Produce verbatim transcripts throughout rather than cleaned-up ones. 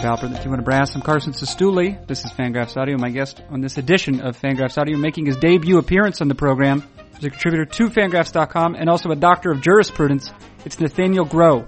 Galper, the two in a brass. I'm Carson Sestouli. This is Fangraphs Audio. My guest on this edition of Fangraphs Audio, making his debut appearance on the program, is a contributor to Fangraphs dot com and also a doctor of jurisprudence. It's Nathaniel Grow.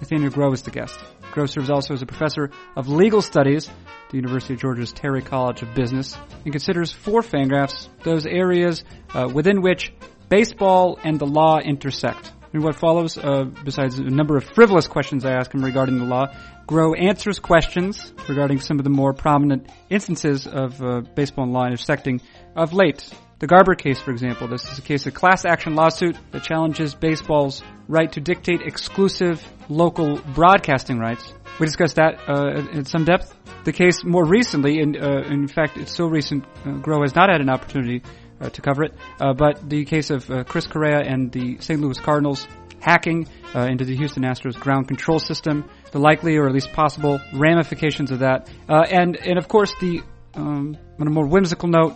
Nathaniel Grow is the guest. Grow serves also as a professor of legal studies at the University of Georgia's Terry College of Business and considers for Fangraphs those areas uh, within which baseball and the law intersect. And what follows, uh, besides a number of frivolous questions I ask him regarding the law, Grow answers questions regarding some of the more prominent instances of uh, baseball and law intersecting of late. The Garber case, for example. This is a case of class action lawsuit that challenges baseball's right to dictate exclusive local broadcasting rights. We discussed that uh, in some depth. The case more recently, and uh, in fact it's so recent, uh, Grow has not had an opportunity Uh, to cover it, uh, but the case of uh, Chris Correa and the Saint Louis Cardinals hacking uh, into the Houston Astros ground control system, the likely or at least possible ramifications of that, uh, and and of course the um, on a more whimsical note,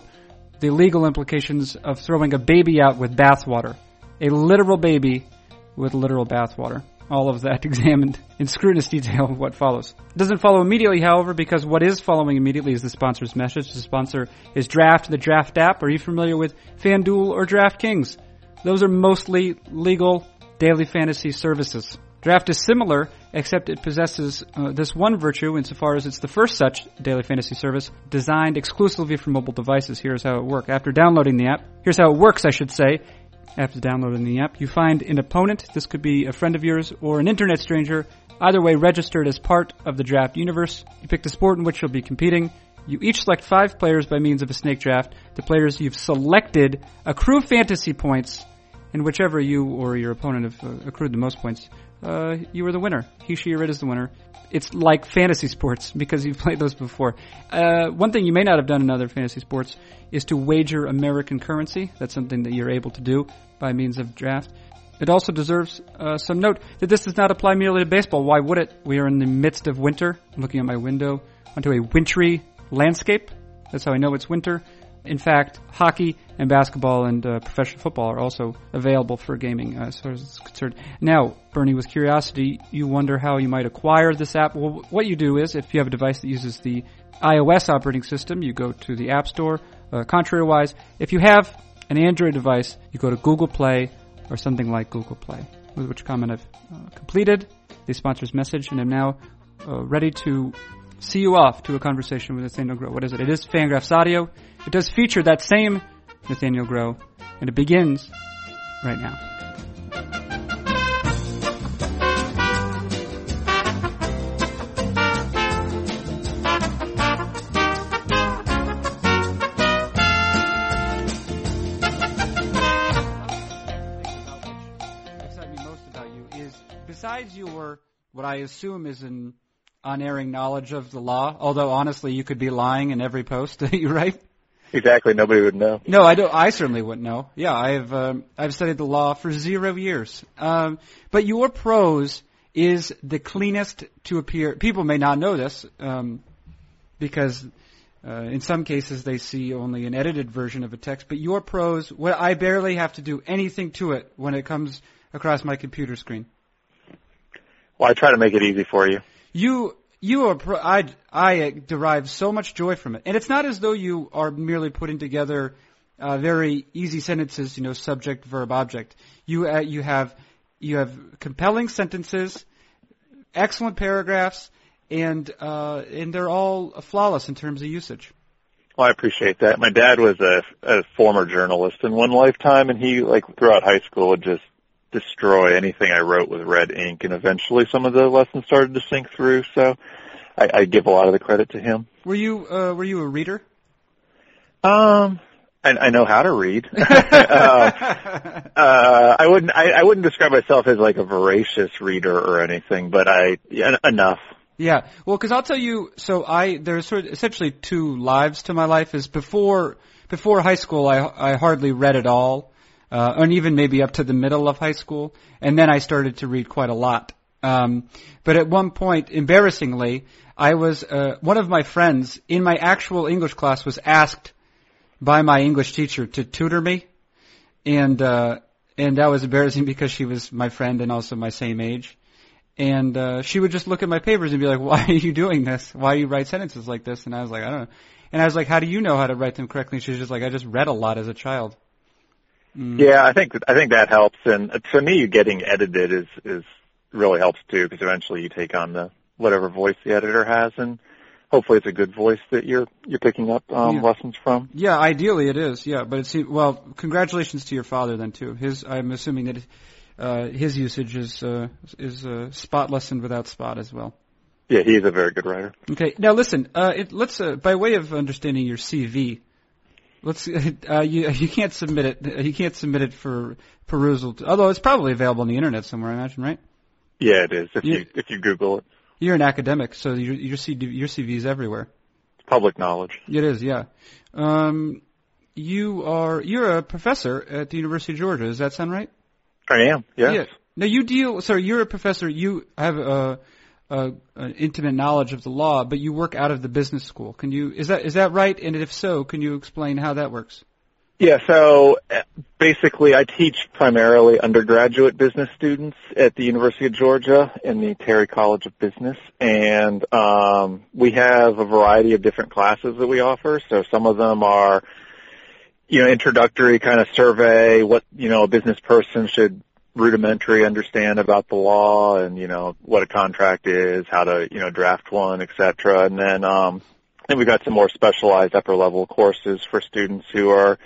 the legal implications of throwing a baby out with bathwater, a literal baby with literal bathwater. All of that examined in scrutinous detail of what follows. It doesn't follow immediately, however, because what is following immediately is the sponsor's message. The sponsor is Draft, the Draft app. Are you familiar with FanDuel or DraftKings? Those are mostly legal daily fantasy services. Draft is similar, except it possesses uh, this one virtue insofar as it's the first such daily fantasy service designed exclusively for mobile devices. Here's how it works. After downloading the app, here's how it works, I should say. After downloading the app, you find an opponent. This could be a friend of yours or an internet stranger. Either way, registered as part of the draft universe. You pick the sport in which you'll be competing. You each select five players by means of a snake draft. The players you've selected accrue fantasy points, and whichever you or your opponent have uh, accrued the most points, uh, you are the winner. He, she, or it is the winner. It's like fantasy sports because you've played those before. Uh, one thing you may not have done in other fantasy sports is to wager American currency. That's something that you're able to do by means of draft. It also deserves uh, some note that this does not apply merely to baseball. Why would it? We are in the midst of winter. I'm looking at my window onto a wintry landscape. That's how I know it's winter. In fact, hockey and basketball and uh, professional football are also available for gaming, uh, as far as it's concerned. Now, Bernie, with curiosity, you wonder how you might acquire this app. Well, what you do is, if you have a device that uses the iOS operating system, you go to the App Store. Uh, contrary-wise, if you have an Android device, you go to Google Play or something like Google Play, with which comment I've uh, completed the sponsor's message, and I'm now uh, ready to see you off to a conversation with Nathaniel Grow. What is it? It is Fangraphs Audio. It does feature that same Nathaniel Grow, and it begins right now. What excites me most about you is, besides your, what I assume is an unerring knowledge of the law, although honestly you could be lying in every post that you write. Exactly, nobody would know. No, I don't. I certainly wouldn't know. Yeah, I've um, I've studied the law for zero years. Um, but your prose is the cleanest to appear. People may not know this um, because uh, in some cases they see only an edited version of a text. But your prose, well, I barely have to do anything to it when it comes across my computer screen. Well, I try to make it easy for you. You. You are. Pro- I, I derive so much joy from it, and it's not as though you are merely putting together uh, very easy sentences. You know, subject, verb, object. You uh, you have you have compelling sentences, excellent paragraphs, and uh, and they're all flawless in terms of usage. Well, I appreciate that. My dad was a, a former journalist in one lifetime, and he like throughout high school would just destroy anything I wrote with red ink, and eventually some of the lessons started to sink through, so I, I give a lot of the credit to him. Were you uh, were you a reader? Um, I, I know how to read. uh, uh, I wouldn't I, I wouldn't describe myself as like a voracious reader or anything, but I yeah, enough. Yeah, well, because I'll tell you, so I there's sort of essentially two lives to my life. Is before before high school, I I hardly read at all. Uh, and even maybe up to the middle of high school, and then I started to read quite a lot. Um, but at one point, embarrassingly, I was uh, one of my friends in my actual English class was asked by my English teacher to tutor me, and uh, and that was embarrassing because she was my friend and also my same age. And uh, she would just look at my papers and be like, why are you doing this? Why do you write sentences like this? And I was like, I don't know. And I was like, how do you know how to write them correctly? And she was just like, I just read a lot as a child. Mm. Yeah, I think I think that helps. And for me, getting edited is, is really helps, too, because eventually you take on the whatever voice the editor has. And hopefully it's a good voice that you're you're picking up um, yeah. lessons from. Yeah, ideally it is. Yeah, but it's – well, congratulations to your father then, too. His I'm assuming that – Uh, his usage is uh, is uh, spotless and without spot as well. Yeah, he's a very good writer. Okay, now listen. Uh, it, let's uh, by way of understanding your C V, let's uh, you you can't submit it. You can't submit it for perusal. To, although it's probably available on the internet somewhere, I imagine, right? Yeah, it is. If you, you if you Google it, you're an academic, so your your C V, your C V is everywhere. It's public knowledge. It is, yeah. Um, you are you're a professor at the University of Georgia. Does that sound right? I am, yes. Yeah. Now, you deal – sorry, you're a professor. You have a, a, an intimate knowledge of the law, but you work out of the business school. Can you – is that is that right? And if so, can you explain how that works? Yeah, so basically I teach primarily undergraduate business students at the University of Georgia in the Terry College of Business. And um, we have a variety of different classes that we offer. So some of them are – you know, introductory kind of survey, what, you know, a business person should rudimentary understand about the law and, you know, what a contract is, how to, you know, draft one, et cetera. And then, um, then we've got some more specialized upper level courses for students who are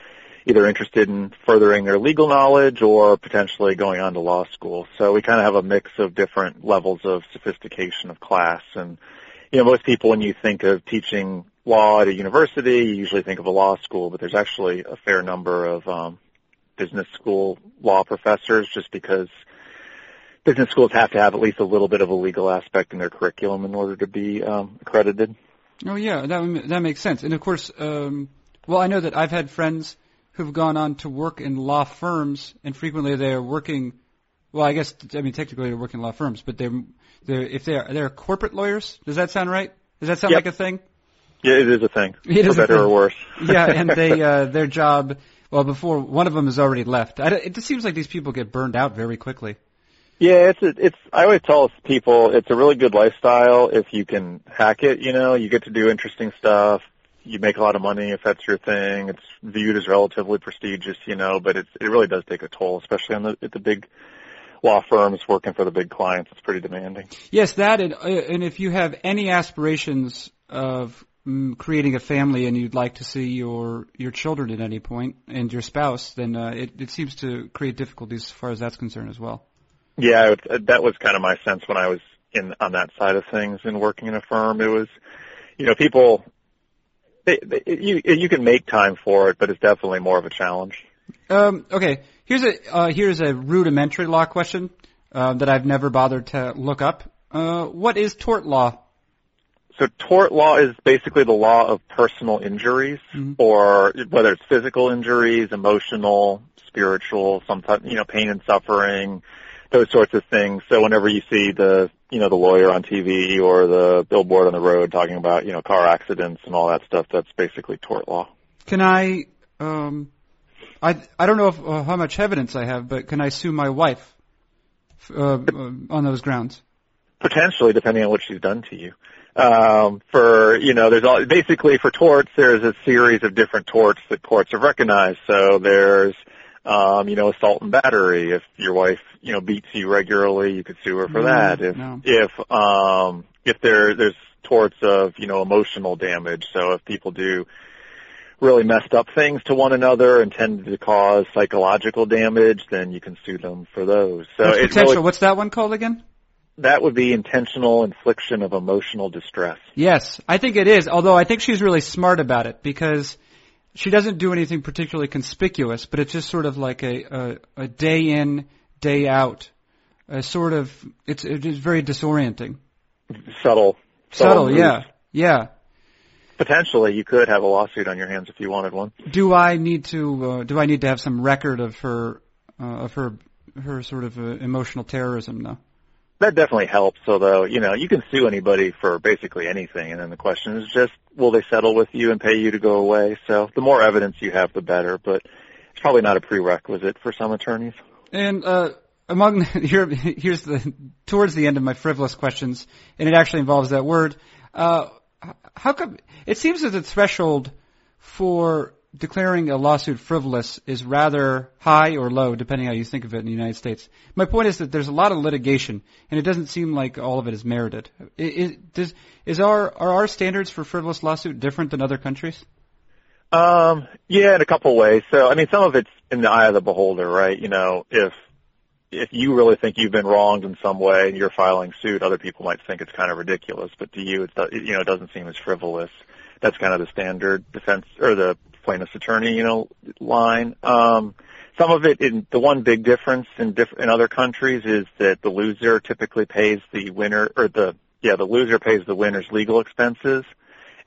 either interested in furthering their legal knowledge or potentially going on to law school. So we kind of have a mix of different levels of sophistication of class. And, you know, most people, when you think of teaching law at a university, you usually think of a law school, but there's actually a fair number of um, business school law professors just because business schools have to have at least a little bit of a legal aspect in their curriculum in order to be um, accredited. Oh, yeah, that that makes sense. And, of course, um, well, I know that I've had friends who've gone on to work in law firms, and frequently they are working – well, I guess, I mean, technically they're working in law firms, but they're, they're, if they are, they're corporate lawyers. Does that sound right? Does that sound yep. like a thing? Yeah, it is a thing, it for is better thing. or worse. Yeah, and they uh, their job, well, before one of them has already left. I, it just seems like these people get burned out very quickly. Yeah, it's a, it's. I always tell people it's a really good lifestyle if you can hack it. You know, you get to do interesting stuff. You make a lot of money if that's your thing. It's viewed as relatively prestigious, you know, but it's, it really does take a toll, especially on the at the big law firms working for the big clients. It's pretty demanding. Yes, that and and if you have any aspirations of creating a family and you'd like to see your your children at any point and your spouse, then uh, it, it seems to create difficulties as far as that's concerned as well. Yeah, that was kind of my sense when I was in on that side of things and working in a firm. It was, you know, people, they, they, you you can make time for it, but it's definitely more of a challenge. Um, okay, here's a uh, here's a rudimentary law question uh, that I've never bothered to look up. Uh, what is tort law? So tort law is basically the law of personal injuries, mm-hmm. or whether it's physical injuries, emotional, spiritual, sometimes, you know, pain and suffering, those sorts of things. So whenever you see the, you know, the lawyer on T V or the billboard on the road talking about, you know, car accidents and all that stuff, that's basically tort law. Can I, um, I, I don't know if, uh, how much evidence I have, but can I sue my wife uh, on those grounds? Potentially, depending on what she's done to you. Um, for, you know, there's all, basically for torts, there's a series of different torts that courts have recognized. So there's, um, you know, assault and battery. If your wife, you know, beats you regularly, you could sue her for no, that. If, no. if, um, if there, there's torts of, you know, emotional damage. So if people do really messed up things to one another and tend to cause psychological damage, then you can sue them for those. So What's, it really, what's that one called again? That would be intentional infliction of emotional distress. Yes, I think it is, although I think she's really smart about it because she doesn't do anything particularly conspicuous, but it's just sort of like a, a, a day in, day out, a sort of – it's it is very disorienting. Subtle. Subtle, Subtle yeah, yeah. Potentially you could have a lawsuit on your hands if you wanted one. Do I need to uh, – do I need to have some record of her uh, of her, her sort of uh, emotional terrorism though? That definitely helps, although, you know, you can sue anybody for basically anything, and then the question is just, will they settle with you and pay you to go away? So the more evidence you have, the better, but it's probably not a prerequisite for some attorneys. And uh, among here, here's the towards the end of my frivolous questions, and it actually involves that word. Uh, how come it seems that the threshold for declaring a lawsuit frivolous is rather high or low, depending how you think of it in the United States. My point is that there's a lot of litigation, and it doesn't seem like all of it is merited. Is, does, is our, are our standards for frivolous lawsuit different than other countries? Um, yeah, in a couple of ways. So, I mean, some of it's in the eye of the beholder, right? You know, if if you really think you've been wronged in some way and you're filing suit, other people might think it's kind of ridiculous, but to you, it's, you know, it doesn't seem as frivolous. That's kind of the standard defense or the plaintiff's attorney, you know, line. Um, some of it, in, the one big difference in, diff- in other countries is that the loser typically pays the winner, or the yeah, the loser pays the winner's legal expenses.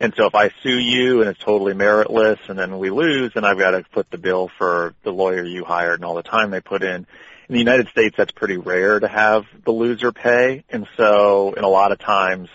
And so if I sue you and it's totally meritless, and then we lose, then I've got to foot the bill for the lawyer you hired and all the time they put in. In the United States, that's pretty rare to have the loser pay, and so in a lot of times,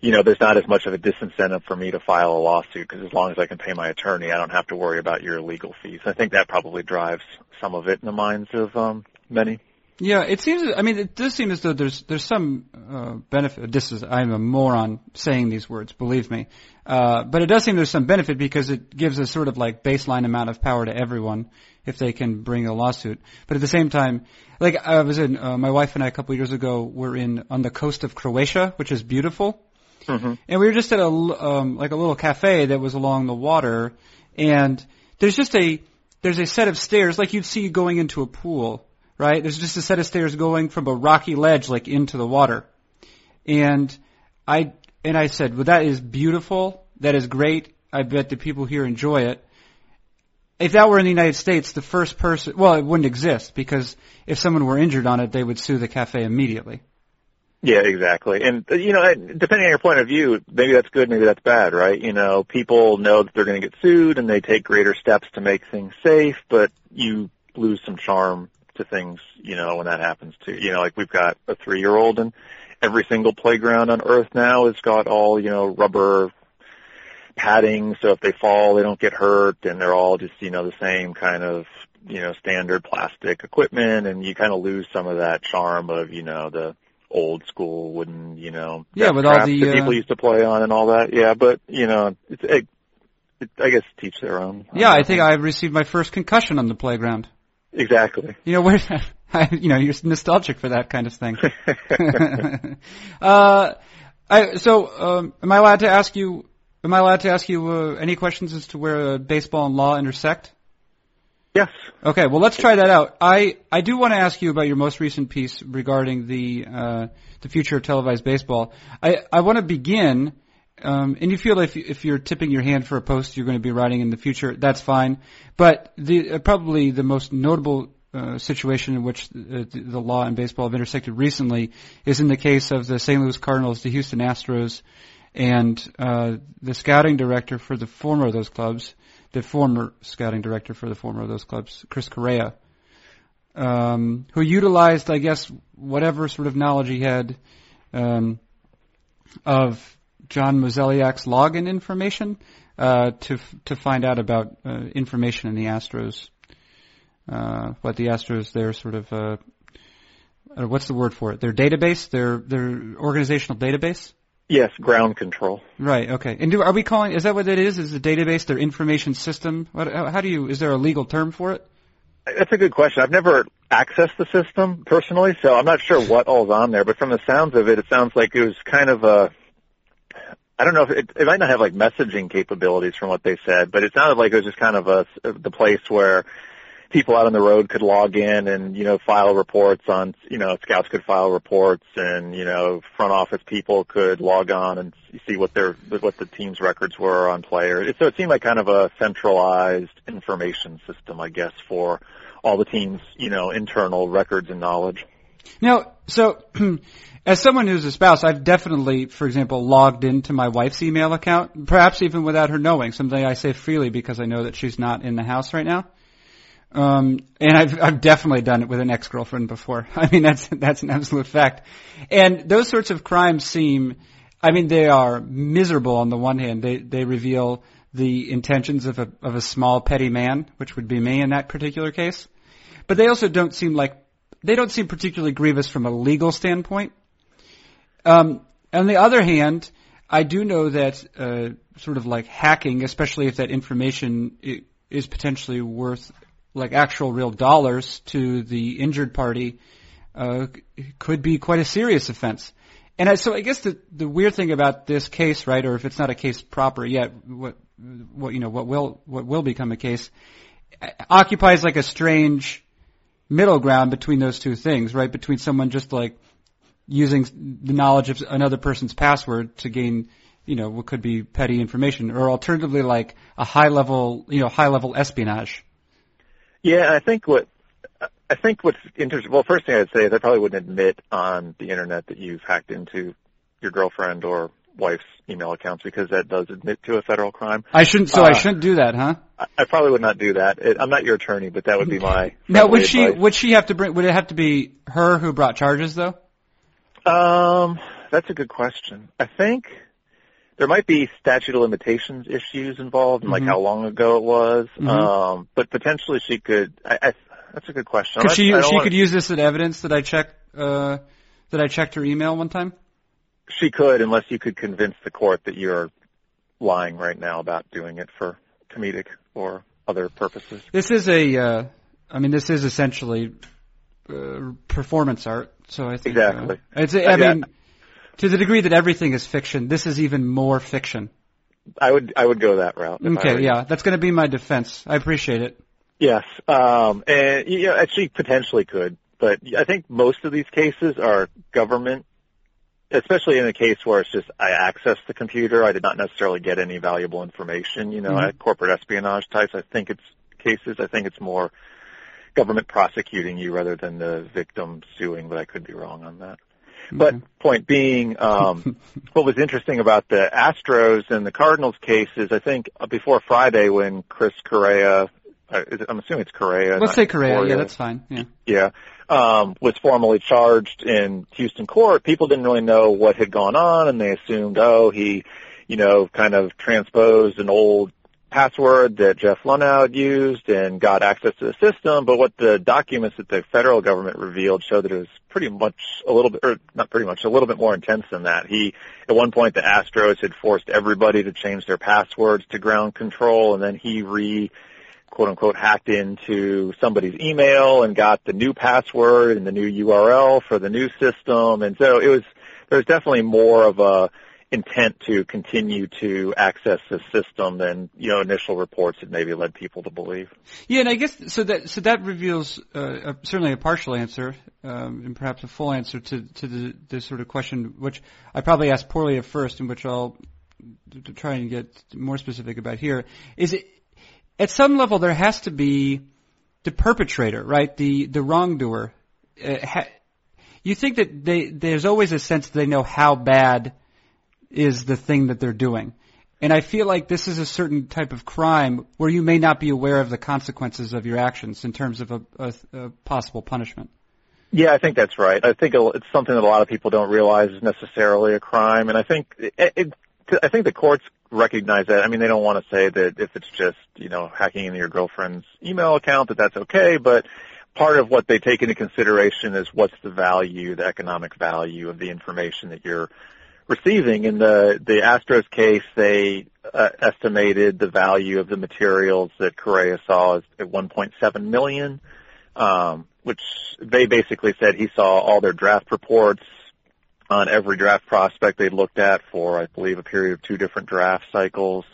you know, there's not as much of a disincentive for me to file a lawsuit because as long as I can pay my attorney, I don't have to worry about your legal fees. I think that probably drives some of it in the minds of um, many. Yeah, it seems. I mean, it does seem as though there's there's some uh, benefit. This is I'm a moron saying these words, believe me. Uh, but it does seem there's some benefit because it gives a sort of like baseline amount of power to everyone if they can bring a lawsuit. But at the same time, like I was in, uh, my wife and I a couple of years ago were in on the coast of Croatia, which is beautiful. Mm-hmm. And we were just at a um, like a little cafe that was along the water, and there's just a there's a set of stairs like you'd see going into a pool, right? There's just a set of stairs going from a rocky ledge like into the water, and I and I said, well, that is beautiful, that is great. I bet the people here enjoy it. If that were in the United States, the first person, well, it wouldn't exist because if someone were injured on it, they would sue the cafe immediately. Yeah, exactly. And, you know, depending on your point of view, maybe that's good, maybe that's bad, right? You know, people know that they're going to get sued and they take greater steps to make things safe, but you lose some charm to things, you know, when that happens too. You know, like we've got a three-year-old and every single playground on earth now has got all, you know, rubber padding, so if they fall, they don't get hurt, and they're all just, you know, the same kind of, you know, standard plastic equipment, and you kind of lose some of that charm of, you know, the old school wooden, you know, yeah, with all the that people uh, used to play on and all that. Yeah, but you know, it's it, it, I guess teach their own. Yeah, I think I received my first concussion on the playground. Exactly. You know, where I, you know, you're nostalgic for that kind of thing. uh, I so um, am I allowed to ask you? Am I allowed to ask you uh, any questions as to where uh, baseball and law intersect? Yes. Okay, well, let's try that out. I, I do want to ask you about your most recent piece regarding the uh, the future of televised baseball. I, I want to begin, um, and you feel like if, you, if you're tipping your hand for a post you're going to be writing in the future, that's fine. But the uh, probably the most notable uh, situation in which the, the law and baseball have intersected recently is in the case of the Saint Louis Cardinals, the Houston Astros, and uh, the scouting director for the former of those clubs, the former scouting director for the former of those clubs, Chris Correa, um, who utilized, I guess, whatever sort of knowledge he had um, of John Mozeliak's login information uh, to to find out about uh, information in the Astros, uh, what the Astros, their sort of, uh, what's the word for it, their database, their their organizational database? Yes, ground control. Right. Okay. And do, are we calling? Is that what it is? Is the database their information system? What, how do you? Is there a legal term for it? That's a good question. I've never accessed the system personally, so I'm not sure what all's on there. But from the sounds of it, it sounds like it was kind of a. I don't know if it, it might not have like messaging capabilities from what they said, but it sounded like it was just kind of a the place where people out on the road could log in and, you know, file reports on, you know, scouts could file reports and, you know, front office people could log on and see what their, what the team's records were on players. So it seemed like kind of a centralized information system, I guess, for all the team's, you know, internal records and knowledge. Now, so as someone who's a spouse, I've definitely, for example, logged into my wife's email account, perhaps even without her knowing, something I say freely because I know that she's not in the house right now. Um, and I've, I've definitely done it with an ex-girlfriend before. I mean, that's, that's an absolute fact. And those sorts of crimes seem, I mean, they are miserable on the one hand. They, they reveal the intentions of a, of a small petty man, which would be me in that particular case. But they also don't seem like they don't seem particularly grievous from a legal standpoint. Um, on the other hand, I do know that uh, sort of like hacking, especially if that information is potentially worth like actual real dollars to the injured party, uh, could be quite a serious offense. And I, so I guess the, the weird thing about this case, right, or if it's not a case proper yet, what what you know what will what will become a case, occupies like a strange middle ground between those two things, right? Between someone just like using the knowledge of another person's password to gain, you know, what could be petty information, or alternatively like a high level, you know, high level espionage. Yeah, I think what. I think what's interesting, well, first thing I'd say is I probably wouldn't admit on the internet that you've hacked into your girlfriend or wife's email accounts, because that does admit to a federal crime. I shouldn't, so uh, I shouldn't do that, huh? I, I probably would not do that. It, I'm not your attorney, but that would be my. Now, would she, advice. would she have to bring, would it have to be her who brought charges though? Um, that's a good question. I think there might be statute of limitations issues involved and mm-hmm. like how long ago it was. Mm-hmm. Um, but potentially she could, I, I That's a good question. Could she, she could use this as evidence that I checked uh, that I checked her email one time? She could, unless you could convince the court that you're lying right now about doing it for comedic or other purposes. This is a, uh, I mean, this is essentially uh, performance art. So I think exactly. Uh, it's, I mean, to the degree that everything is fiction, this is even more fiction. I would, I would go that route. Okay, yeah, that's going to be my defense. I appreciate it. Yes, um, and you know, she potentially could, but I think most of these cases are government, especially in a case where it's just I accessed the computer, I did not necessarily get any valuable information, you know, mm-hmm. corporate espionage types. I think it's cases, I think it's more government prosecuting you rather than the victim suing, but I could be wrong on that. Mm-hmm. But point being, um, what was interesting about the Astros and the Cardinals case is I think before Friday when Chris Correa, I'm assuming it's Correa. Let's say Correa. Correa. Yeah, that's fine. Yeah. Yeah. Um, was formally charged in Houston court. People didn't really know what had gone on, and they assumed, oh, he, you know, kind of transposed an old password that Jeff Lunow had used and got access to the system. But what the documents that the federal government revealed showed that it was pretty much a little bit, or not pretty much, a little bit more intense than that. He, at one point, the Astros had forced everybody to change their passwords to ground control, and then he re- quote-unquote, hacked into somebody's email and got the new password and the new U R L for the new system. And so it was, there was definitely more of a intent to continue to access the system than, you know, initial reports had maybe led people to believe. Yeah, and I guess, so that, so that reveals uh, a, certainly a partial answer, um, and perhaps a full answer to, to the, this sort of question, which I probably asked poorly at first and which I'll to try and get more specific about here. Is it, at some level, there has to be the perpetrator, right? The the wrongdoer. Uh, ha- you think that they there's always a sense they know how bad is the thing that they're doing, and I feel like this is a certain type of crime where you may not be aware of the consequences of your actions in terms of a, a, a possible punishment. Yeah, I think that's right. I think it's something that a lot of people don't realize is necessarily a crime, and I think it, it, I think the courts recognize that. I mean, they don't want to say that if it's just, you know, hacking into your girlfriend's email account that that's okay, but part of what they take into consideration is what's the value, the economic value of the information that you're receiving. In the, the Astros case, they uh, estimated the value of the materials that Correa saw as at one point seven million dollars, um, which they basically said he saw all their draft reports on every draft prospect they looked at for, I believe, a period of two different draft cycles,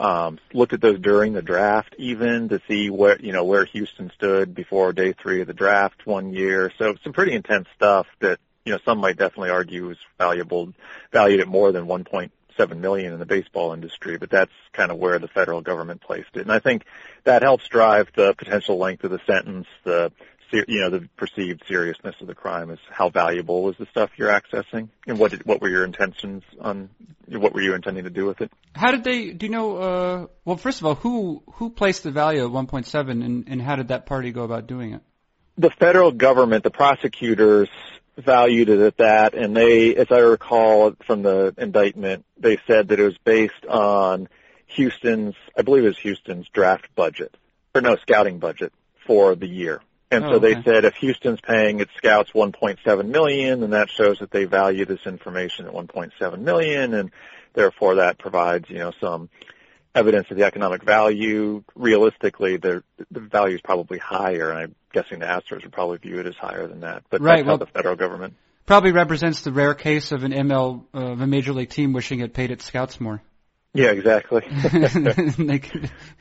um, looked at those during the draft even to see where, you know, where Houston stood before day three of the draft one year. So some pretty intense stuff that, you know, some might definitely argue was valuable, valued at more than one point seven million dollars in the baseball industry, but that's kind of where the federal government placed it. And I think that helps drive the potential length of the sentence, the you know, the perceived seriousness of the crime is how valuable was the stuff you're accessing, and what did, what were your intentions on what were you intending to do with it? How did they? Do you know? Uh, well, first of all, who who placed the value of one point seven, and, and how did that party go about doing it? The federal government, the prosecutors valued it at that, and they, as I recall from the indictment, they said that it was based on Houston's, I believe it was Houston's draft budget or no scouting budget for the year. And oh, so they okay. said if Houston's paying its scouts one point seven million dollars, then that shows that they value this information at one point seven million dollars, and therefore that provides, you know, some evidence of the economic value. Realistically, the value is probably higher, and I'm guessing the Astros would probably view it as higher than that. But right, that's well, how the federal government probably represents the rare case of an M L uh, of a major league team wishing it paid its scouts more. Yeah, exactly. they,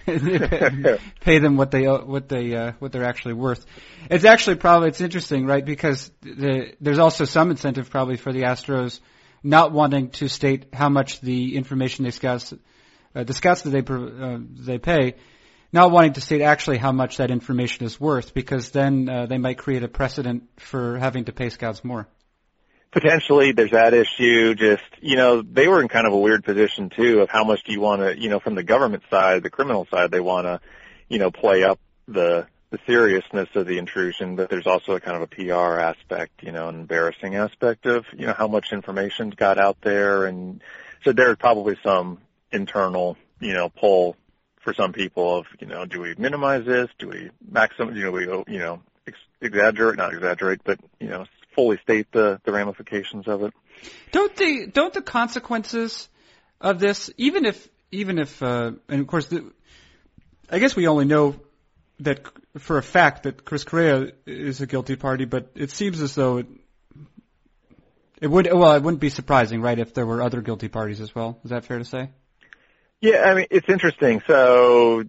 they pay them what they what they uh, what they're actually worth. It's actually probably it's interesting, right? Because the, there's also some incentive probably for the Astros not wanting to state how much the information they scouts uh, the scouts that they uh, they pay, not wanting to state actually how much that information is worth, because then uh, they might create a precedent for having to pay scouts more. Potentially, there's that issue. Just, you know, they were in kind of a weird position, too, of how much do you want to, you know, from the government side, the criminal side, they want to, you know, play up the the seriousness of the intrusion, but there's also a kind of a P R aspect, you know, an embarrassing aspect of, you know, how much information got out there. And so there's probably some internal, you know, pull for some people of, you know, do we minimize this? Do we maximize, you know, we, you know, ex- exaggerate, not exaggerate, but, you know, fully state the, the ramifications of it. Don't the don't the consequences of this, even if even if uh, and of course, the, I guess we only know that for a fact that Chris Correa is a guilty party, but it seems as though it, it would well it wouldn't be surprising, right, if there were other guilty parties as well. Is that fair to say? Yeah, I mean, it's interesting. So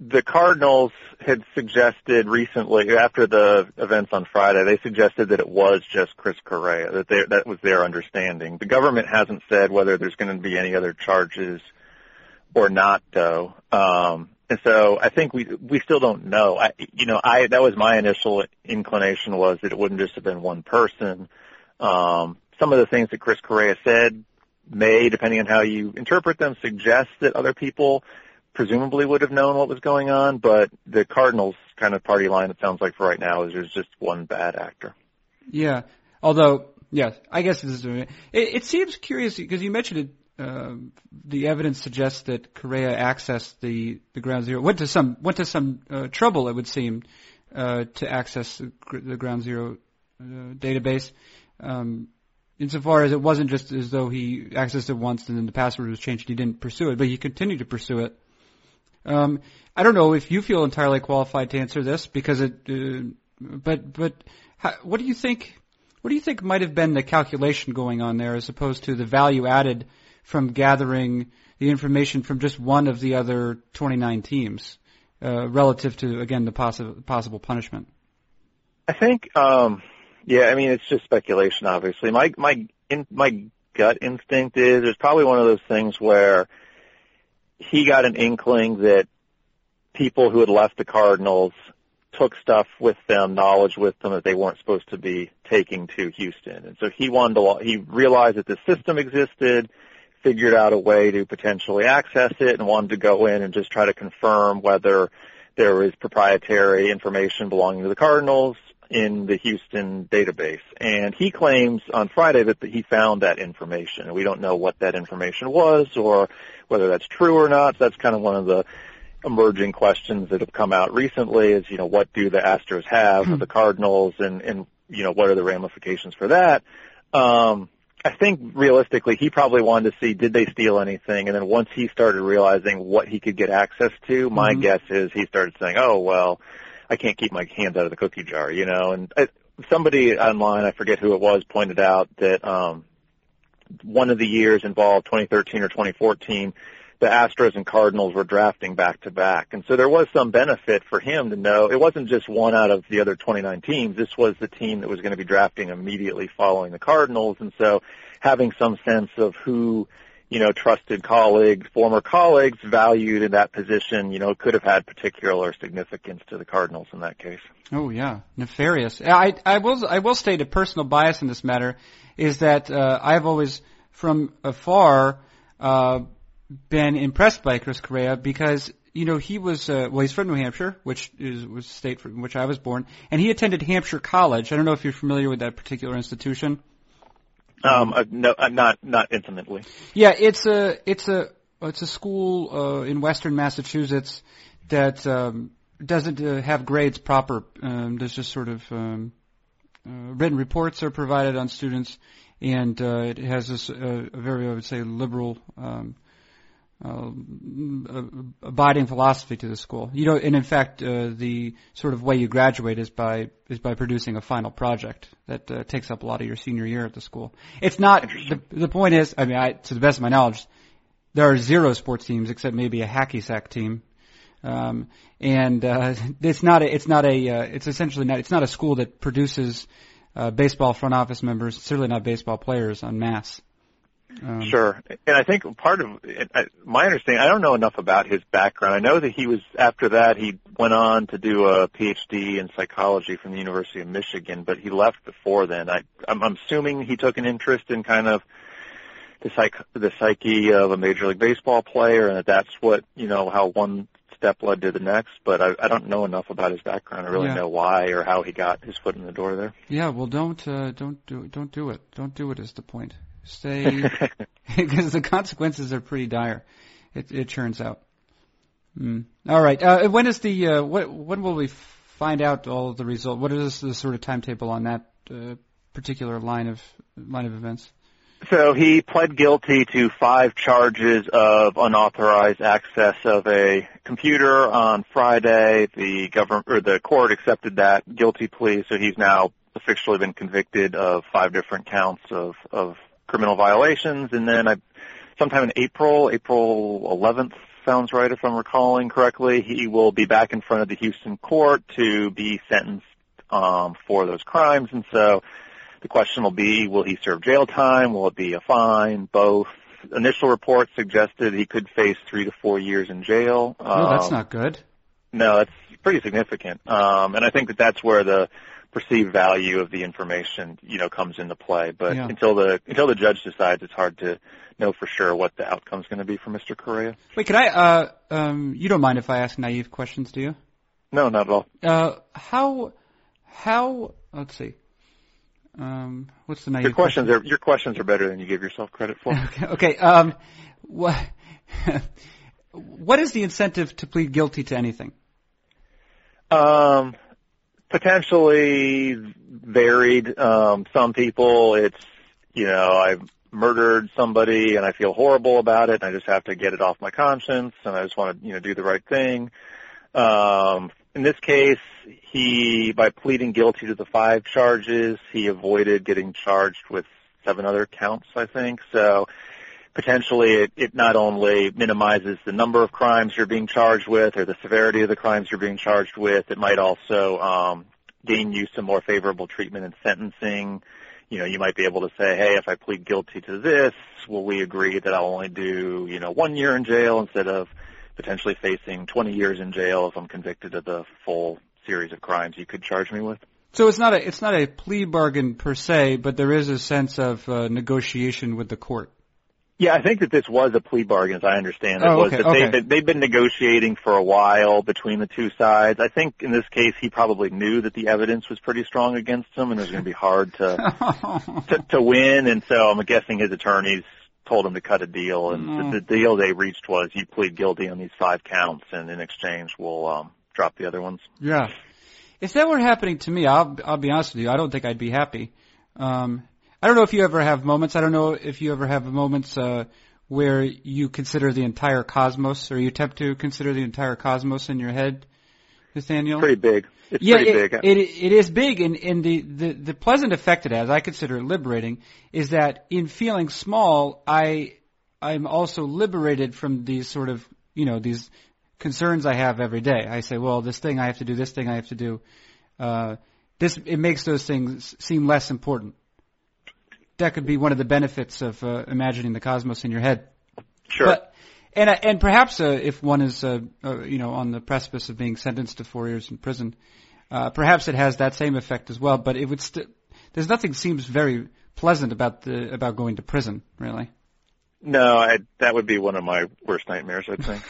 the Cardinals had suggested recently, after the events on Friday, they suggested that it was just Chris Correa, that they, that was their understanding. The government hasn't said whether there's going to be any other charges or not, though. Um, and so I think we we still don't know. I, you know, I that was my initial inclination was that it wouldn't just have been one person. Um, some of the things that Chris Correa said may, depending on how you interpret them, suggest that other people presumably would have known what was going on, but the Cardinals kind of party line, it sounds like for right now, is there's just one bad actor. Yeah, although, yeah, I guess this is, it, it seems curious because you mentioned it, uh, the evidence suggests that Correa accessed the, the ground zero, went to some went to some uh, trouble, it would seem, uh, to access the, the ground zero uh, database, um, insofar as it wasn't just as though he accessed it once and then the password was changed and he didn't pursue it, but he continued to pursue it. Um, I don't know if you feel entirely qualified to answer this because it, uh, but but how, what do you think? What do you think might have been the calculation going on there, as opposed to the value added from gathering the information from just one of the other twenty-nine teams, uh, relative to again the possible possible punishment? I think, um, yeah, I mean it's just speculation. Obviously, my my in, my gut instinct is it's probably one of those things where he got an inkling that people who had left the Cardinals took stuff with them, knowledge with them that they weren't supposed to be taking to Houston. And so he wanted to, he realized that the system existed, figured out a way to potentially access it, and wanted to go in and just try to confirm whether there was proprietary information belonging to the Cardinals in the Houston database. And he claims on Friday that he found that information. And we don't know what that information was or whether that's true or not. So that's kind of one of the emerging questions that have come out recently is, you know, what do the Astros have mm-hmm. of the Cardinals and, and, you know, what are the ramifications for that? Um, I think realistically he probably wanted to see did they steal anything. And then once he started realizing what he could get access to, mm-hmm. my guess is he started saying, oh, well, I can't keep my hands out of the cookie jar, you know. And I, somebody online, I forget who it was, pointed out that um, one of the years involved, twenty thirteen or twenty fourteen, the Astros and Cardinals were drafting back-to-back. And so there was some benefit for him to know. It wasn't just one out of the other twenty-nine teams. This was the team that was going to be drafting immediately following the Cardinals. And so having some sense of who, you know, trusted colleagues, former colleagues valued in that position, you know, could have had particular significance to the Cardinals in that case. Oh, yeah. Nefarious. I, I will I will state a personal bias in this matter is that uh, I've always, from afar, uh, been impressed by Chris Correa because, you know, he was, uh, well, he's from New Hampshire, which is was the state from which I was born, and he attended Hampshire College. I don't know if you're familiar with that particular institution. Um, uh, no, uh, not not intimately. Yeah, it's a it's a it's a school uh, in Western Massachusetts that um, doesn't uh, have grades proper. Um, there's just sort of um, uh, written reports are provided on students, and uh, it has this uh, very, I would say, liberal um, uh, abiding philosophy to the school. You know, and in fact, uh, the sort of way you graduate is by is by producing a final project that uh, takes up a lot of your senior year at the school. It's not the, the point is, I mean, I, to the best of my knowledge, there are zero sports teams except maybe a hacky sack team. Um, and, uh, it's not a, it's not a, uh, it's essentially not, it's not a school that produces, uh, baseball front office members, certainly not baseball players en masse. Um, sure. And I think part of it, I, my understanding, I don't know enough about his background. I know that he was, after that, he went on to do a P H D in psychology from the University of Michigan, but he left before then. I, I'm, I'm assuming he took an interest in kind of the psych, the psyche of a Major League Baseball player, and that that's what, you know, how one step led to the next, but I, I don't know enough about his background. I really yeah. know why or how he got his foot in the door there. Yeah, well, don't uh, don't do don't do it. Don't do it is the point. Stay, because the consequences are pretty dire. It, it turns out. Mm. All right. Uh, when is the uh, what? When will we find out all of the result? What is the sort of timetable on that uh, particular line of line of events? So he pled guilty to five charges of unauthorized access of a computer on Friday. The government or the court accepted that guilty plea, so he's now officially been convicted of five different counts of, of criminal violations. And then I, sometime in April, April eleventh sounds right if I'm recalling correctly, he will be back in front of the Houston court to be sentenced um, for those crimes. And so the question will be, will he serve jail time? Will it be a fine? Both. Initial reports suggested he could face three to four years in jail. Oh, um, that's not good. No, that's pretty significant. Um, and I think that that's where the perceived value of the information, you know, comes into play. But yeah. until the until the judge decides, it's hard to know for sure what the outcome's going to be for Mister Correa. Wait, can I? Uh, um, you don't mind if I ask naive questions, do you? No, not at all. Uh, how? How? Let's see. Um, what's the name? Your questions question? are your questions are better than you give yourself credit for. Okay. okay um, what what is the incentive to plead guilty to anything? Um, potentially varied. Um, some people, it's you know I've murdered somebody and I feel horrible about it, and I just have to get it off my conscience, and I just want to you know do the right thing. Um, In this case, he, by pleading guilty to the five charges, he avoided getting charged with seven other counts, I think. So potentially it, it not only minimizes the number of crimes you're being charged with or the severity of the crimes you're being charged with, it might also um, gain you some more favorable treatment in sentencing. You know, you might be able to say, hey, if I plead guilty to this, will we agree that I'll only do, you know, one year in jail instead of potentially facing twenty years in jail if I'm convicted of the full series of crimes you could charge me with. So it's not a it's not a plea bargain per se, but there is a sense of uh, negotiation with the court. Yeah, I think that this was a plea bargain, as I understand it. Oh, okay, was that okay. they've, been, they've been negotiating for a while between the two sides. I think in this case he probably knew that the evidence was pretty strong against him and it was going to be hard to, to to win, and so I'm guessing his attorneys told him to cut a deal, and mm. the, the deal they reached was you plead guilty on these five counts, and in exchange we'll um, drop the other ones. Yeah. If that were happening to me, I'll, I'll be honest with you, I don't think I'd be happy. Um, I don't know if you ever have moments, I don't know if you ever have moments uh, where you consider the entire cosmos, or you attempt to consider the entire cosmos in your head, Nathaniel. Pretty big. It's yeah, pretty it, big. It, it is big, and, and the, the, the pleasant effect it has, I consider it liberating, is that in feeling small, I, I'm also liberated from these sort of, you know, these concerns I have every day. I say, well, this thing I have to do, this thing I have to do. Uh, this, it makes those things seem less important. That could be one of the benefits of uh, imagining the cosmos in your head. Sure. But, And and perhaps uh, if one is, uh, uh, you know, on the precipice of being sentenced to four years in prison, uh, perhaps it has that same effect as well. But it would st- there's nothing seems very pleasant about the about going to prison, really. No, I, that would be one of my worst nightmares, I think.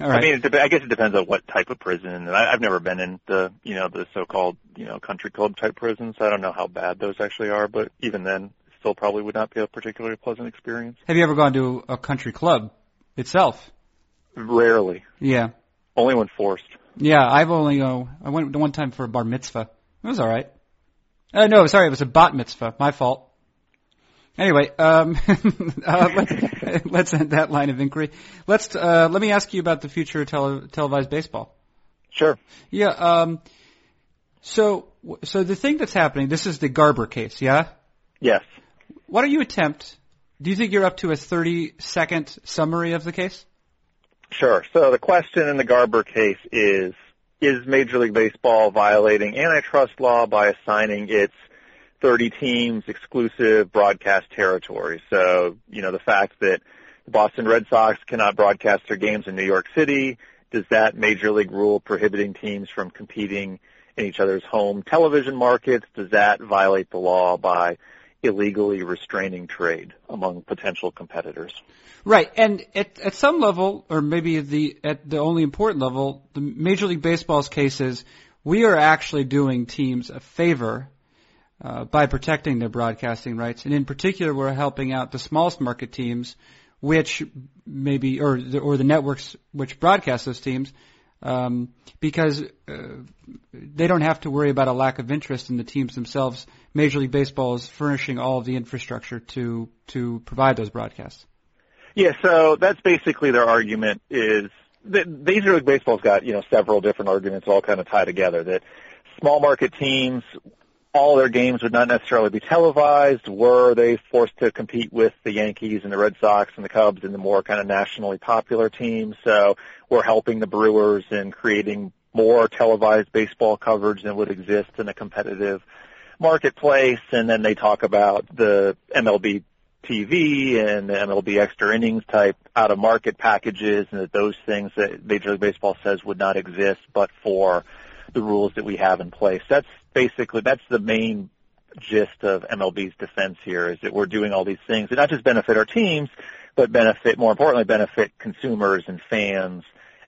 All right. I mean, it de- I guess it depends on what type of prison. And I, I've never been in the, you know, the so-called, you know, country club type prisons. I don't know how bad those actually are, but even then, still probably would not be a particularly pleasant experience. Have you ever gone to a country club itself? Rarely. Yeah. Only when forced. Yeah, I've only, uh, I went one time for a bar mitzvah. It was all right. Uh, no, sorry, it was a bat mitzvah. My fault. Anyway, um, uh, let's, let's end that line of inquiry. Let's, uh, let me ask you about the future of tele- televised baseball. Sure. Yeah, um, so, so the thing that's happening, this is the Garber case, yeah? Yes. Why don't you attempt, do you think you're up to a thirty-second summary of the case? Sure. So the question in the Garber case is, is Major League Baseball violating antitrust law by assigning its thirty teams exclusive broadcast territory? So, you know, the fact that the Boston Red Sox cannot broadcast their games in New York City, does that Major League rule prohibiting teams from competing in each other's home television markets, does that violate the law by illegally restraining trade among potential competitors? Right, and at, at some level, or maybe the, at the only important level, the Major League Baseball's case is we are actually doing teams a favor uh, by protecting their broadcasting rights, and in particular, we're helping out the smallest market teams, which maybe or the, or the networks which broadcast those teams, um, because uh, they don't have to worry about a lack of interest in the teams themselves. Major League Baseball is furnishing all of the infrastructure to to provide those broadcasts. Yeah, so that's basically their argument is that Major League Baseball's got, you know, several different arguments all kind of tied together, that small market teams, all their games would not necessarily be televised were they forced to compete with the Yankees and the Red Sox and the Cubs and the more kind of nationally popular teams. So we're helping the Brewers in creating more televised baseball coverage than would exist in a competitive marketplace. And then they talk about the M L B T V and the M L B extra innings type out-of-market packages, and that those things that Major League Baseball says would not exist but for the rules that we have in place. That's basically, that's the main gist of M L B's defense here, is that we're doing all these things that not just benefit our teams, but benefit, more importantly, benefit consumers and fans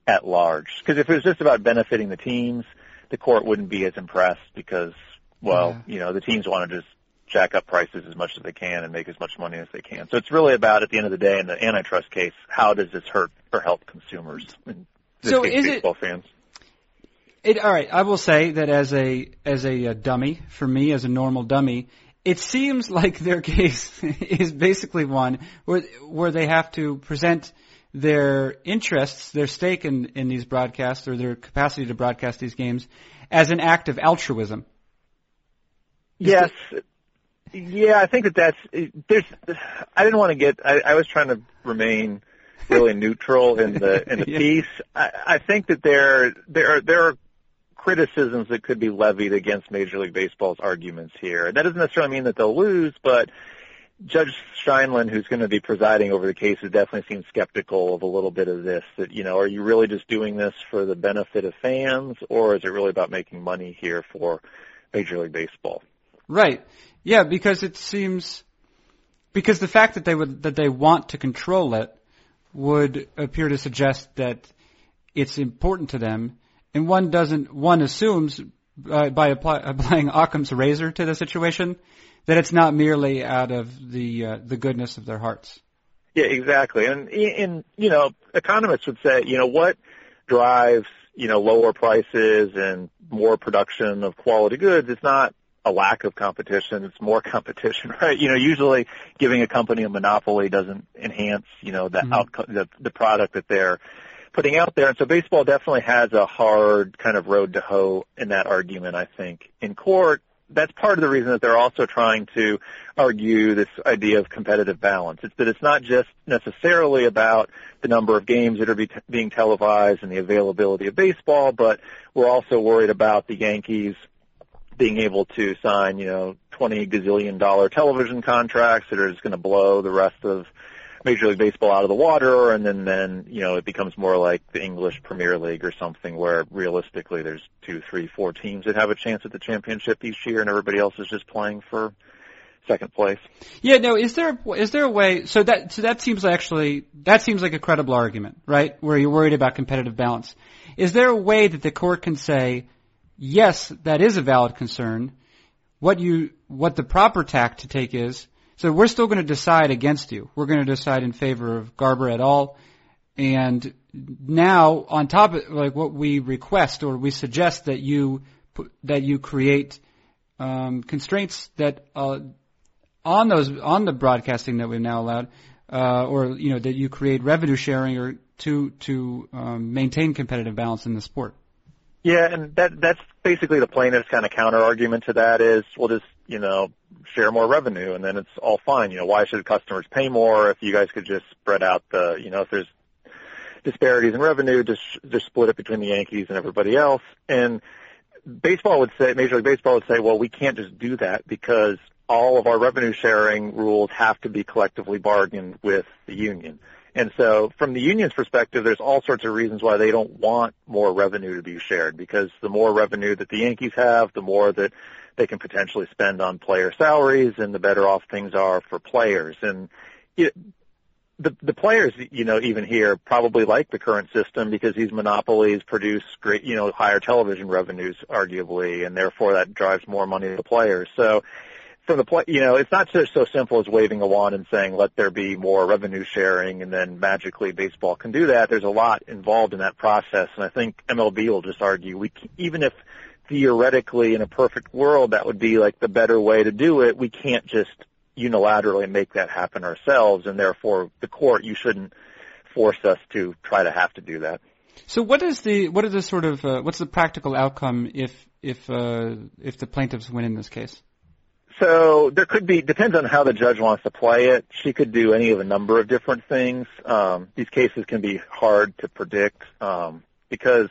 at large. Because if it was just about benefiting the teams, the court wouldn't be as impressed because, well, yeah. you know, the teams want to just jack up prices as much as they can and make as much money as they can. So it's really about, at the end of the day, in the antitrust case, how does this hurt or help consumers and so is baseball it, fans? It, all right, I will say that as a as a, a dummy, for me, as a normal dummy, it seems like their case is basically one where where they have to present their interests, their stake in, in these broadcasts or their capacity to broadcast these games as an act of altruism. Is yes. It, Yeah, I think that that's – there's. I didn't want to get – I was trying to remain really neutral in the in the yeah. piece. I, I think that there there are, there are criticisms that could be levied against Major League Baseball's arguments here. And that doesn't necessarily mean that they'll lose, but Judge Scheindlin, who's going to be presiding over the case, has definitely seemed skeptical of a little bit of this, that, you know, are you really just doing this for the benefit of fans, or is it really about making money here for Major League Baseball? Right. Yeah, because it seems because the fact that they would that they want to control it would appear to suggest that it's important to them, and one doesn't one assumes uh, by apply, applying Occam's razor to the situation that it's not merely out of the uh, the goodness of their hearts. Yeah, exactly. And in you know, economists would say, you know, what drives, you know, lower prices and more production of quality goods? It's not a lack of competition, it's more competition, right? You know, usually giving a company a monopoly doesn't enhance, you know, the mm-hmm. outcome, the, the product that they're putting out there. And so baseball definitely has a hard kind of road to hoe in that argument, I think, in court. That's part of the reason that they're also trying to argue this idea of competitive balance. It's that it's not just necessarily about the number of games that are be t- being televised and the availability of baseball, but we're also worried about the Yankees being able to sign, you know, twenty gazillion dollar television contracts that are just going to blow the rest of Major League Baseball out of the water, and then, then, you know, it becomes more like the English Premier League or something where realistically there's two, three, four teams that have a chance at the championship each year and everybody else is just playing for second place. Yeah, no, is there a, is there a way, so that, so that seems actually, that seems like a credible argument, right, where you're worried about competitive balance. Is there a way that the court can say, yes, that is a valid concern. What you, what the proper tack to take is, so we're still going to decide against you. We're going to decide in favor of Garber et al. And now on top of like what we request or we suggest that you that you create um, constraints that uh, on those on the broadcasting that we've now allowed, uh, or you know that you create revenue sharing or to to um, maintain competitive balance in the sport. Yeah, and that that's basically the plaintiff's kind of counter argument to that is we'll just you know share more revenue and then it's all fine. You know, why should customers pay more if you guys could just spread out the you know if there's disparities in revenue, just just split it between the Yankees and everybody else. And baseball would say, Major League Baseball would say, well, we can't just do that because all of our revenue sharing rules have to be collectively bargained with the union. And so from the union's perspective, there's all sorts of reasons why they don't want more revenue to be shared, because the more revenue that the Yankees have, the more that they can potentially spend on player salaries and the better off things are for players. And it, The, the players, you know, even here probably like the current system because these monopolies produce great, you know, higher television revenues, arguably, and therefore that drives more money to the players. So, from the play, you know, it's not just so simple as waving a wand and saying let there be more revenue sharing, and then magically baseball can do that. There's a lot involved in that process, and I think M L B will just argue we, even if theoretically in a perfect world that would be like the better way to do it, we can't just unilaterally make that happen ourselves, and therefore the court, you shouldn't force us to try to have to do that. So what is the what is the sort of uh, what's the practical outcome if if uh, if the plaintiffs win in this case? So there could be, depends on how the judge wants to play it. She could do any of a number of different things. Um, these cases can be hard to predict um, because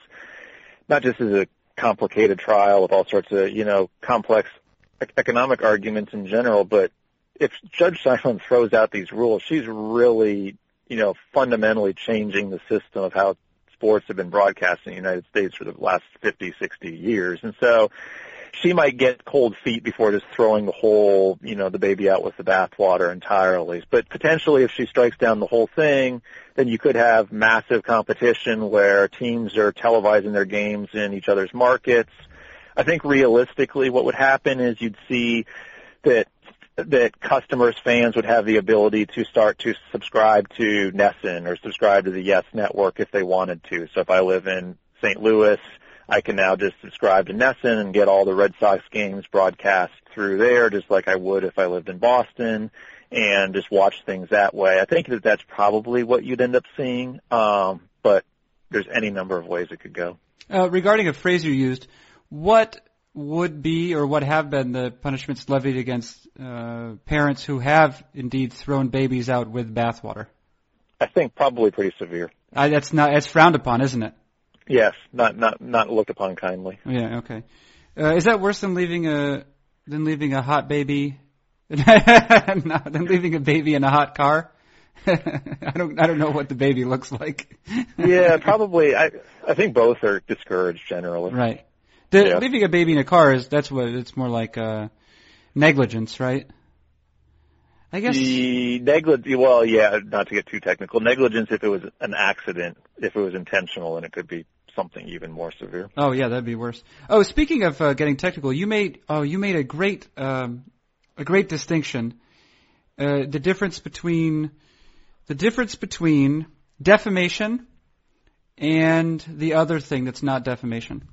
not just is it a complicated trial with all sorts of you know complex economic arguments in general, but if Judge Scheindlin throws out these rules, she's really, you know, fundamentally changing the system of how sports have been broadcast in the United States for the last fifty, sixty years. And so she might get cold feet before just throwing the whole, you know, the baby out with the bathwater entirely. But potentially if she strikes down the whole thing, then you could have massive competition where teams are televising their games in each other's markets. I think realistically what would happen is you'd see that that customers, fans would have the ability to start to subscribe to N E S N or subscribe to the Yes Network if they wanted to. So if I live in Saint Louis, I can now just subscribe to N E S N and get all the Red Sox games broadcast through there just like I would if I lived in Boston and just watch things that way. I think that that's probably what you'd end up seeing, um, but there's any number of ways it could go. Uh, regarding a phrase you used, what would be or what have been the punishments levied against uh, parents who have indeed thrown babies out with bathwater? I think probably pretty severe. I, that's not that's frowned upon, isn't it? Yes, not not not looked upon kindly. Yeah, okay. Uh, is that worse than leaving a than leaving a hot baby? no, than leaving a baby in a hot car? I don't. I don't know what the baby looks like. Yeah, probably. I I think both are discouraged generally. Right. The, yeah. Leaving a baby in a car is that's what it's more like uh, negligence, right? I guess the neglig- Well, yeah, not to get too technical, negligence if it was an accident, if it was intentional, and it could be something even more severe. Oh yeah, that'd be worse. Oh, speaking of uh, getting technical, you made oh you made a great um, a great distinction, uh, the difference between the difference between defamation and the other thing that's not defamation.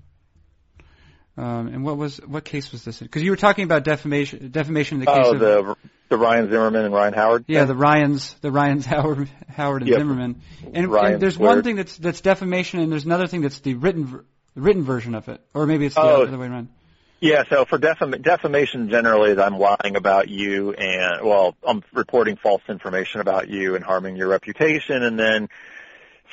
Um, and what was what case was this in? Because you were talking about defamation, defamation in the case oh, the, of the Ryan Zimmerman and Ryan Howard. Yeah, the Ryans, the Ryans Howard, Howard and yep. Zimmerman. And, and there's squared. One thing that's that's defamation, and there's another thing that's the written written version of it, or maybe it's the oh, other way around. Yeah, so for defam- defamation generally, is I'm lying about you, and well, I'm reporting false information about you and harming your reputation, and then.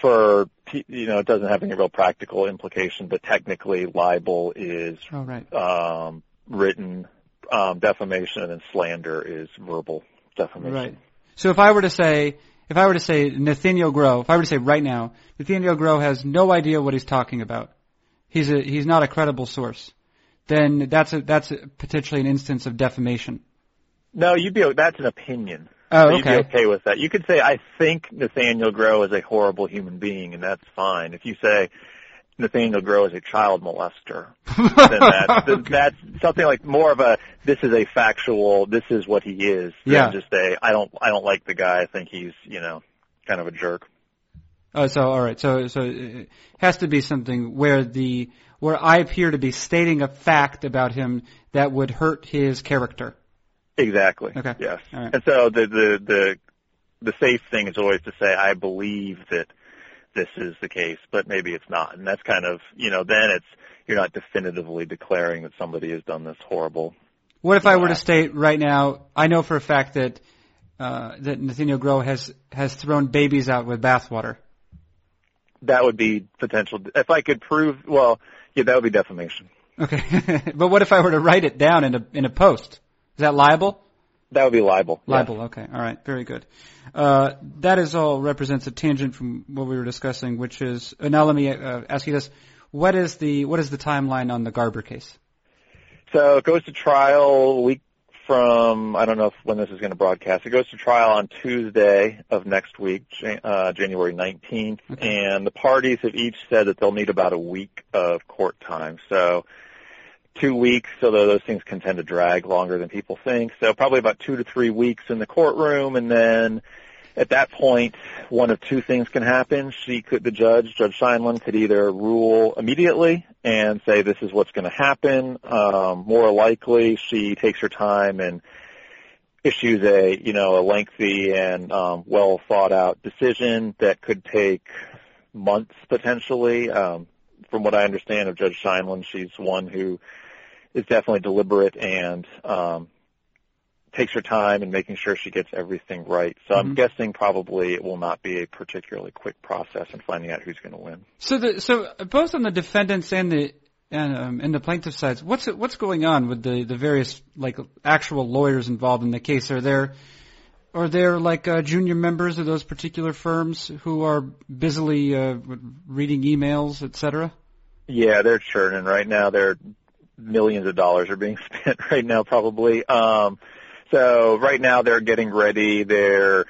For, you know, it doesn't have any real practical implication, but technically libel is oh, right. um, written um, defamation, and slander is verbal defamation. Right. So if I were to say, if I were to say Nathaniel Grow, if I were to say right now, Nathaniel Grow has no idea what he's talking about. He's a he's not a credible source. Then that's a, that's a, potentially an instance of defamation. No, you'd be that's an opinion. Oh, okay. So you'd be okay with that. You could say, I think Nathaniel Grow is a horrible human being, and that's fine. If you say Nathaniel Grow is a child molester, then that's, okay. that's something like more of a, this is a factual, this is what he is. Yeah. Just say, I don't, I don't like the guy. I think he's, you know, kind of a jerk. Oh, so all right. So, so it has to be something where the where I appear to be stating a fact about him that would hurt his character. Exactly. Okay. Yes. All right. And so the, the the the safe thing is always to say, I believe that this is the case, but maybe it's not. And that's kind of, you know, then it's you're not definitively declaring that somebody has done this horrible. What if I were to state right now, I know for a fact that uh, that Nathaniel Grow has, has thrown babies out with bathwater? That would be potential. If I could prove, well, yeah, that would be defamation. Okay. But what if I were to write it down in a in a post? Is that liable? That would be libel. Libel, yes. Okay. All right. Very good. Uh, that is all represents a tangent from what we were discussing, which is uh, – now let me uh, ask you this. What is the what is the timeline on the Garber case? So it goes to trial a week from – I don't know if, when this is going to broadcast. It goes to trial on Tuesday of next week, uh, January nineteenth. Okay. And the parties have each said that they'll need about a week of court time. So – Two weeks, although those things can tend to drag longer than people think. So probably about two to three weeks in the courtroom, and then at that point, one of two things can happen. She could, the judge, Judge Scheindlin, could either rule immediately and say this is what's going to happen. Um, more likely, she takes her time and issues a, you know, a lengthy and um, well thought out decision that could take months potentially. Um, from what I understand of Judge Scheindlin, she's one who is definitely deliberate and um, takes her time in making sure she gets everything right. So mm-hmm. I'm guessing probably it will not be a particularly quick process in finding out who's going to win. So, the, so both on the defendants and the and, um, and the plaintiff's sides, what's what's going on with the, the various like actual lawyers involved in the case? Are there are there like uh, junior members of those particular firms who are busily uh, reading emails, et cetera? Yeah, they're churning right now. They're millions of dollars are being spent right now, probably. Um, so right now they're getting ready. They're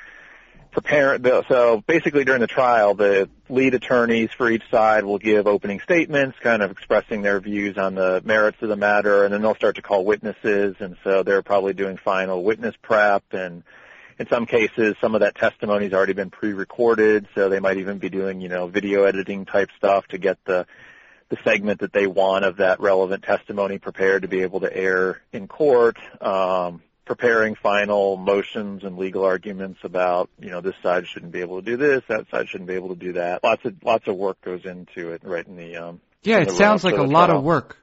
preparing. So basically during the trial, the lead attorneys for each side will give opening statements, kind of expressing their views on the merits of the matter, and then they'll start to call witnesses. And so they're probably doing final witness prep, and in some cases, some of that testimony has already been pre-recorded. So they might even be doing, you know, video editing type stuff to get the the segment that they want of that relevant testimony prepared to be able to air in court, um, preparing final motions and legal arguments about, you know, this side shouldn't be able to do this, that side shouldn't be able to do that. Lots of lots of work goes into it, right in the um. Yeah, it sounds like a lot of work.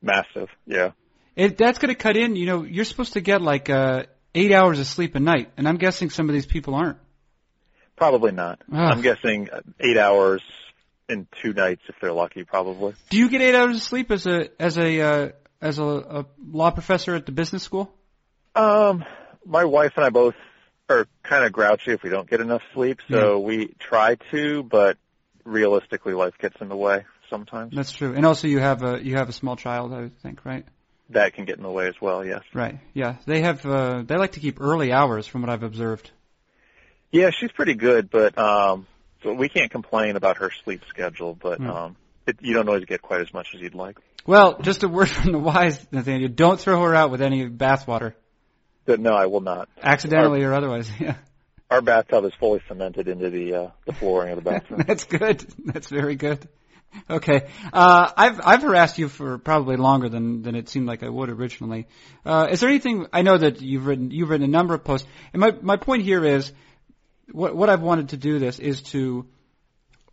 Massive, yeah. If that's going to cut in, you know, you're supposed to get like uh, eight hours of sleep a night, and I'm guessing some of these people aren't. Probably not. Ugh. I'm guessing eight hours. In two nights, if they're lucky, probably. Do you get eight hours of sleep as a as a uh, as a, a law professor at the business school? Um, my wife and I both are kind of grouchy if we don't get enough sleep, so yeah. We try to, but realistically, life gets in the way sometimes. That's true, and also you have a you have a small child, I think, right? That can get in the way as well. Yes. Right. Yeah. They have. Uh, they like to keep early hours, from what I've observed. Yeah, she's pretty good, but. Um, So we can't complain about her sleep schedule, but um, it, you don't always get quite as much as you'd like. Well, just a word from the wise, Nathaniel. Don't throw her out with any bathwater. No, I will not. Accidentally our, or otherwise, yeah. Our bathtub is fully cemented into the uh, the flooring of the bathroom. That's good. That's very good. Okay. Uh, I've I've harassed you for probably longer than, than it seemed like I would originally. Uh, is there anything – I know that you've written you've written a number of posts, and my, my point here is – What, what I've wanted to do this is to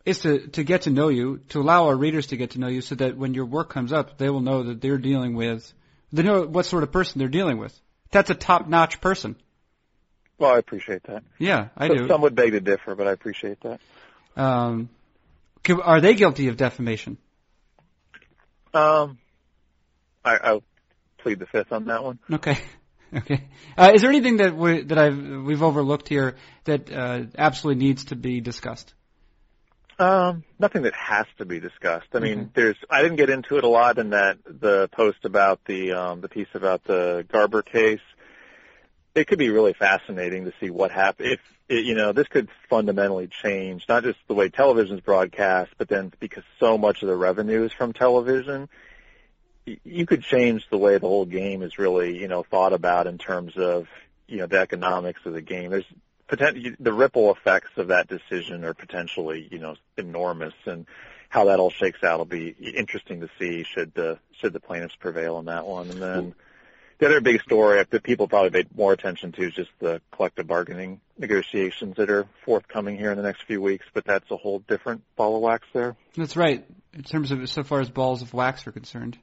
is to, to get to know you, to allow our readers to get to know you so that when your work comes up, they will know that they're dealing with – they know what sort of person they're dealing with. That's a top-notch person. Well, I appreciate that. Yeah, I but do. Some would beg to differ, but I appreciate that. Um, can, are they guilty of defamation? Um, I, I'll plead the fifth on that one. Okay. Okay. Uh, is there anything that we, that I've we've overlooked here that uh, absolutely needs to be discussed? Um, nothing that has to be discussed. I mean, mm-hmm. there's I didn't get into it a lot in that the post about the um, the piece about the Garber case. It could be really fascinating to see what happened. If it, you know, this could fundamentally change not just the way television's broadcast, but then because so much of the revenue is from television. You could change the way the whole game is really, you know, thought about in terms of, you know, the economics of the game. There's the ripple effects of that decision are potentially, you know, enormous, and how that all shakes out will be interesting to see. Should the should the plaintiffs prevail on that one? And then the other big story that people probably paid more attention to is just the collective bargaining negotiations that are forthcoming here in the next few weeks. But that's a whole different ball of wax there. That's right. In terms of so far as balls of wax are concerned.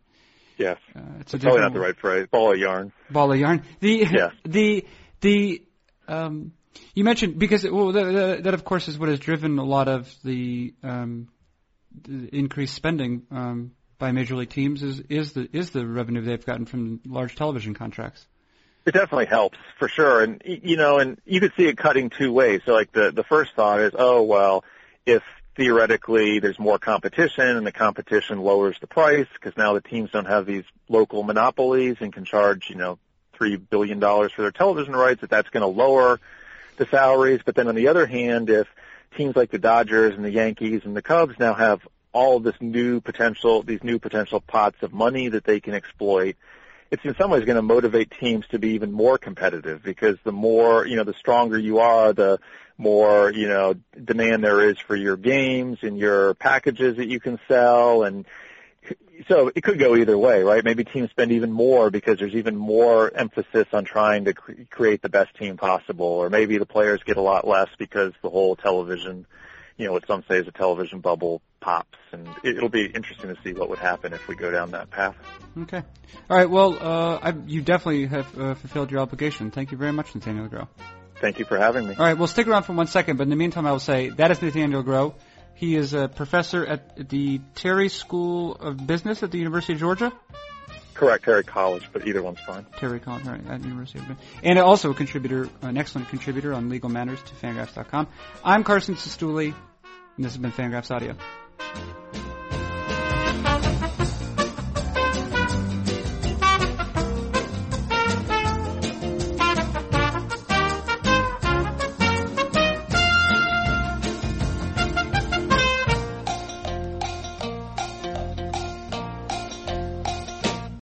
Yes, uh, it's a probably not the right phrase. Ball of yarn. Ball of yarn. The yes. the the. Um, You mentioned, because well, that, that, of course, is what has driven a lot of the, um, the increased spending um, by major league teams is, is the is the revenue they've gotten from large television contracts. It definitely helps, for sure. And, you know, and you could see it cutting two ways. So, like, the, the first thought is, oh, well, if theoretically there's more competition and the competition lowers the price because now the teams don't have these local monopolies and can charge, you know, three billion dollars for their television rights, that that's going to lower the salaries. But then on the other hand, if teams like the Dodgers and the Yankees and the Cubs now have all this new potential, these new potential pots of money that they can exploit, it's in some ways going to motivate teams to be even more competitive, because the more, you know, the stronger you are, the more, you know, demand there is for your games and your packages that you can sell. And so it could go either way, right? Maybe teams spend even more because there's even more emphasis on trying to cre- create the best team possible, or maybe the players get a lot less because the whole television, you know, what some say is a television bubble pops, and it, it'll be interesting to see what would happen if we go down that path. Okay. All right. Well, uh, I, you definitely have uh, fulfilled your obligation. Thank you very much, Nathaniel Grow. Thank you for having me. All right. Well, stick around for one second, but in the meantime, I will say that is Nathaniel Grow. He is a professor at the Terry School of Business at the University of Georgia? Correct, Terry College, but either one's fine. Terry College, right, at the University of Georgia. And also a contributor, an excellent contributor on legal matters to Fangraphs dot com. I'm Carson Sestouli, and this has been Fangraphs Audio.